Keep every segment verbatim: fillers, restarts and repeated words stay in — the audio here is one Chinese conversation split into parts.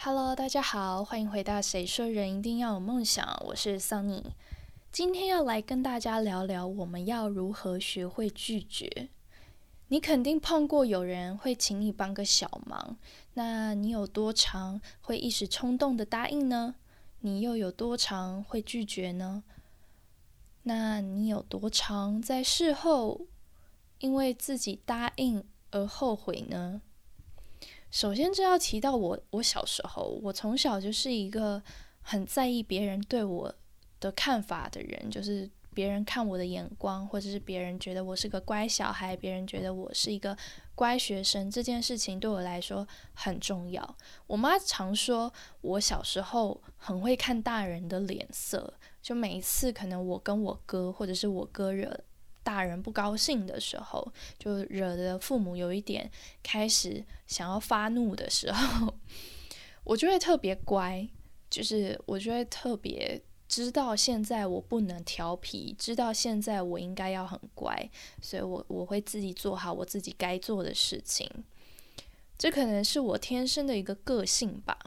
Hello， 大家好，欢迎回到《谁说人一定要有梦想》，我是 Sunny。今天要来跟大家聊聊我们要如何学会拒绝。你肯定碰过有人会请你帮个小忙，那你有多常会一时冲动的答应呢？你又有多常会拒绝呢？那你有多常在事后因为自己答应而后悔呢？首先就要提到我我小时候，我从小就是一个很在意别人对我的看法的人，就是别人看我的眼光，或者是别人觉得我是个乖小孩，别人觉得我是一个乖学生，这件事情对我来说很重要。我妈常说我小时候很会看大人的脸色，就每一次可能我跟我哥或者是我哥惹大人不高兴的时候，就惹得父母有一点开始想要发怒的时候，我就会特别乖，就是我就会特别知道现在我不能调皮，知道现在我应该要很乖，所以我我会自己做好我自己该做的事情。这可能是我天生的一个个性吧。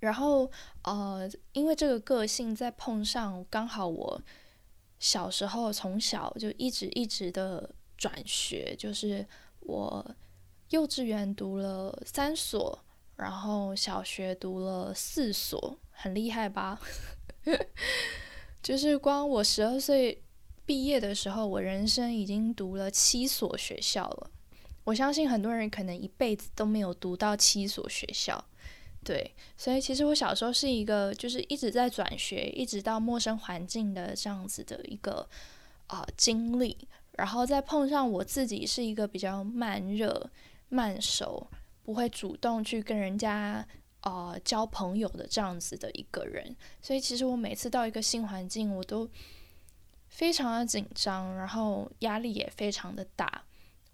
然后呃，因为这个个性再碰上刚好我小时候从小就一直一直的转学，就是我幼稚园读了三所，然后小学读了四所，很厉害吧？就是光我十二岁毕业的时候，我人生已经读了七所学校了。我相信很多人可能一辈子都没有读到七所学校。对，所以其实我小时候是一个就是一直在转学，一直到陌生环境的这样子的一个啊、呃、经历，然后再碰上我自己是一个比较慢热、慢熟，不会主动去跟人家啊、呃、交朋友的这样子的一个人，所以其实我每次到一个新环境，我都非常的紧张，然后压力也非常的大。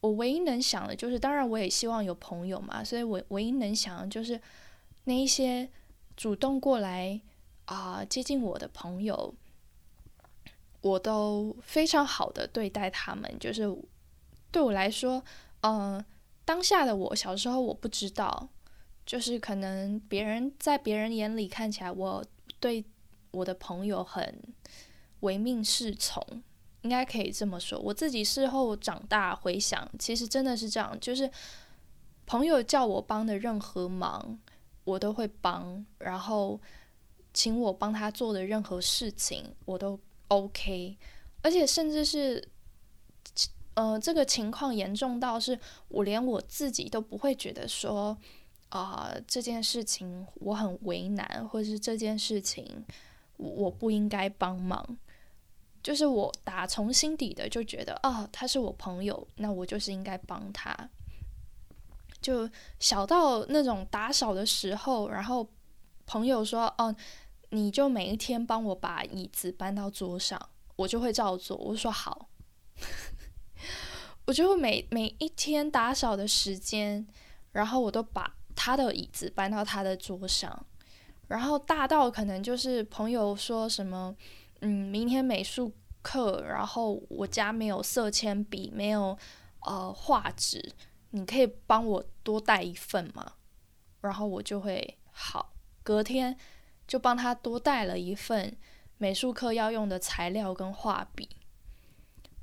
我唯一能想的就是，当然我也希望有朋友嘛，所以我唯一能想的就是。那一些主动过来啊、呃、接近我的朋友，我都非常好的对待他们。就是对我来说，呃，当下的我小时候我不知道，就是可能别人在别人眼里看起来我对我的朋友很唯命是从，应该可以这么说。我自己事后长大回想，其实真的是这样，就是朋友叫我帮的任何忙。我都会帮，然后请我帮他做的任何事情我都 OK， 而且甚至是呃，这个情况严重到是我连我自己都不会觉得说啊、呃，这件事情我很为难，或者是这件事情我不应该帮忙，就是我打从心底的就觉得啊，他是我朋友，那我就是应该帮他，就小到那种打扫的时候，然后朋友说哦，你就每一天帮我把椅子搬到桌上，我就会照做，我就说好。我就每每一天打扫的时间，然后我都把他的椅子搬到他的桌上。然后大到可能就是朋友说什么嗯，明天美术课，然后我家没有色铅笔，没有呃画纸，你可以帮我多带一份吗？然后我就会好，隔天就帮他多带了一份美术课要用的材料跟画笔。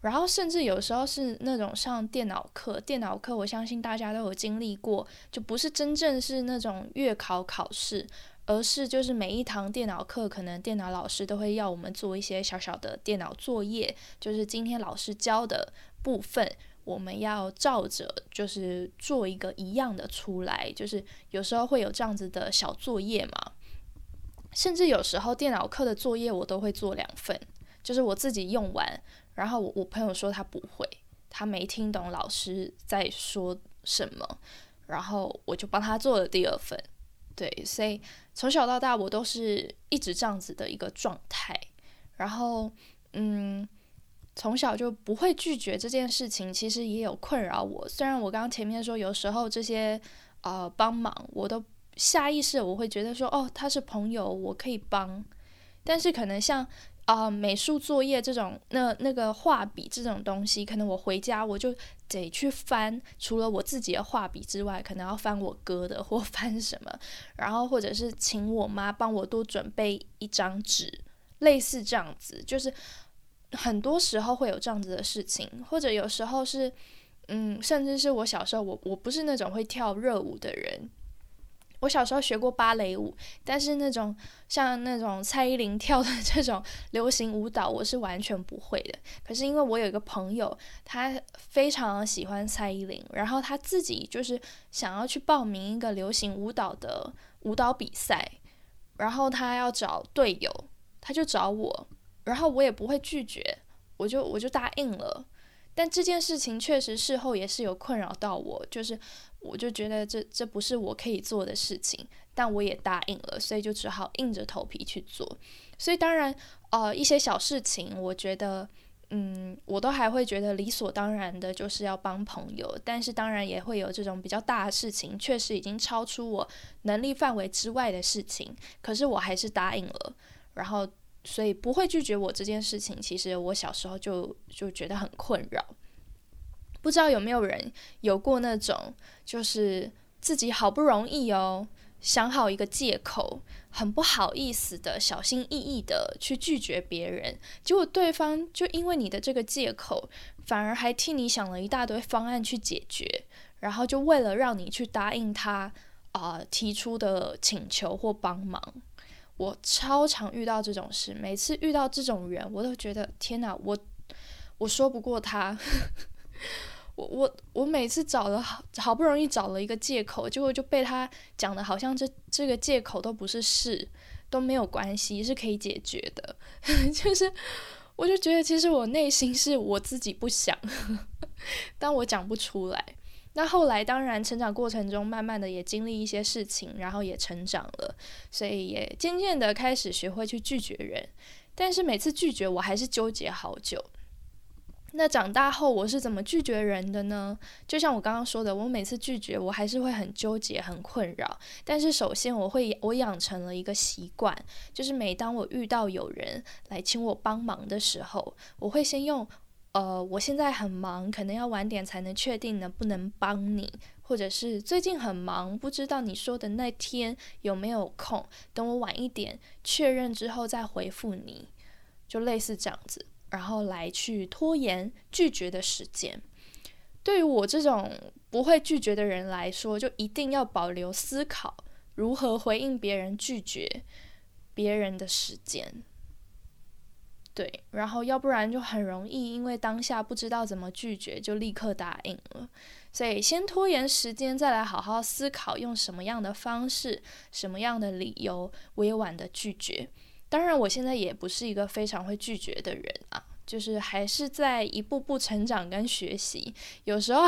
然后甚至有时候是那种上电脑课，电脑课我相信大家都有经历过，就不是真正是那种月考考试，而是就是每一堂电脑课，可能电脑老师都会要我们做一些小小的电脑作业，就是今天老师教的部分。我们要照着就是做一个一样的出来，就是有时候会有这样子的小作业嘛，甚至有时候电脑课的作业我都会做两份，就是我自己用完，然后 我, 我朋友说他不会，他没听懂老师在说什么，然后我就帮他做了第二份。对，所以从小到大我都是一直这样子的一个状态，然后嗯从小就不会拒绝这件事情，其实也有困扰我。虽然我刚刚前面说，有时候这些呃帮忙，我都下意识我会觉得说，哦，他是朋友，我可以帮。但是可能像呃、美术作业这种那那个画笔这种东西，可能我回家我就得去翻，除了我自己的画笔之外，可能要翻我哥的或翻什么，然后或者是请我妈帮我多准备一张纸，类似这样子，就是很多时候会有这样子的事情。或者有时候是嗯，甚至是我小时候我我不是那种会跳热舞的人，我小时候学过芭蕾舞，但是那种像那种蔡依林跳的这种流行舞蹈我是完全不会的。可是因为我有一个朋友，他非常喜欢蔡依林，然后他自己就是想要去报名一个流行舞蹈的舞蹈比赛，然后他要找队友，他就找我，然后我也不会拒绝，我就我就答应了。但这件事情确实事后也是有困扰到我，就是我就觉得这这不是我可以做的事情，但我也答应了，所以就只好硬着头皮去做。所以当然呃，一些小事情我觉得嗯，我都还会觉得理所当然的就是要帮朋友，但是当然也会有这种比较大的事情，确实已经超出我能力范围之外的事情，可是我还是答应了。然后所以不会拒绝我这件事情，其实我小时候就就觉得很困扰。不知道有没有人有过那种，就是自己好不容易哦，想好一个借口，很不好意思的、小心翼翼的去拒绝别人，结果对方就因为你的这个借口，反而还替你想了一大堆方案去解决，然后就为了让你去答应他啊、呃、提出的请求或帮忙。我超常遇到这种事，每次遇到这种人，我都觉得天哪，我我说不过他，我我我每次找了好好不容易找了一个借口，结果就被他讲的好像这这个借口都不是事，都没有关系，是可以解决的，就是我就觉得其实我内心是我自己不想，但我讲不出来。那后来当然成长过程中慢慢的也经历一些事情，然后也成长了，所以也渐渐的开始学会去拒绝人，但是每次拒绝我还是纠结好久。那长大后我是怎么拒绝人的呢？就像我刚刚说的，我每次拒绝我还是会很纠结很困扰，但是首先我会我养成了一个习惯，就是每当我遇到有人来请我帮忙的时候，我会先用呃，我现在很忙，可能要晚点才能确定能不能帮你，或者是最近很忙，不知道你说的那天有没有空，等我晚一点确认之后再回复你，就类似这样子，然后来去拖延拒绝的时间。对于我这种不会拒绝的人来说，就一定要保留思考如何回应别人拒绝别人的时间。对，然后要不然就很容易因为当下不知道怎么拒绝就立刻答应了，所以先拖延时间，再来好好思考用什么样的方式、什么样的理由委婉的拒绝。当然我现在也不是一个非常会拒绝的人啊，就是还是在一步步成长跟学习，有时候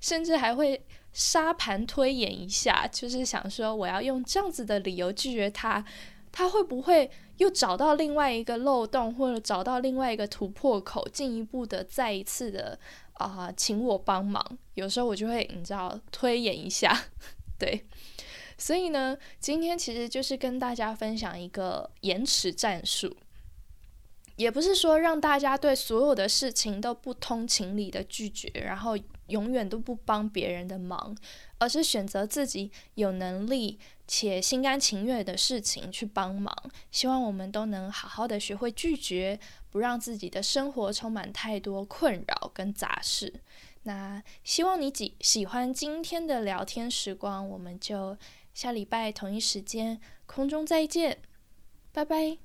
甚至还会沙盘推演一下，就是想说我要用这样子的理由拒绝他，他会不会又找到另外一个漏洞，或者找到另外一个突破口，进一步的再一次的啊、呃、请我帮忙。有时候我就会你知道推演一下，对。所以呢，今天其实就是跟大家分享一个延迟战术，也不是说让大家对所有的事情都不通情理的拒绝，然后永远都不帮别人的忙，而是选择自己有能力且心甘情愿的事情去帮忙。希望我们都能好好的学会拒绝，不让自己的生活充满太多困扰跟杂事。那希望你喜欢今天的聊天时光，我们就下礼拜同一时间空中再见，拜拜。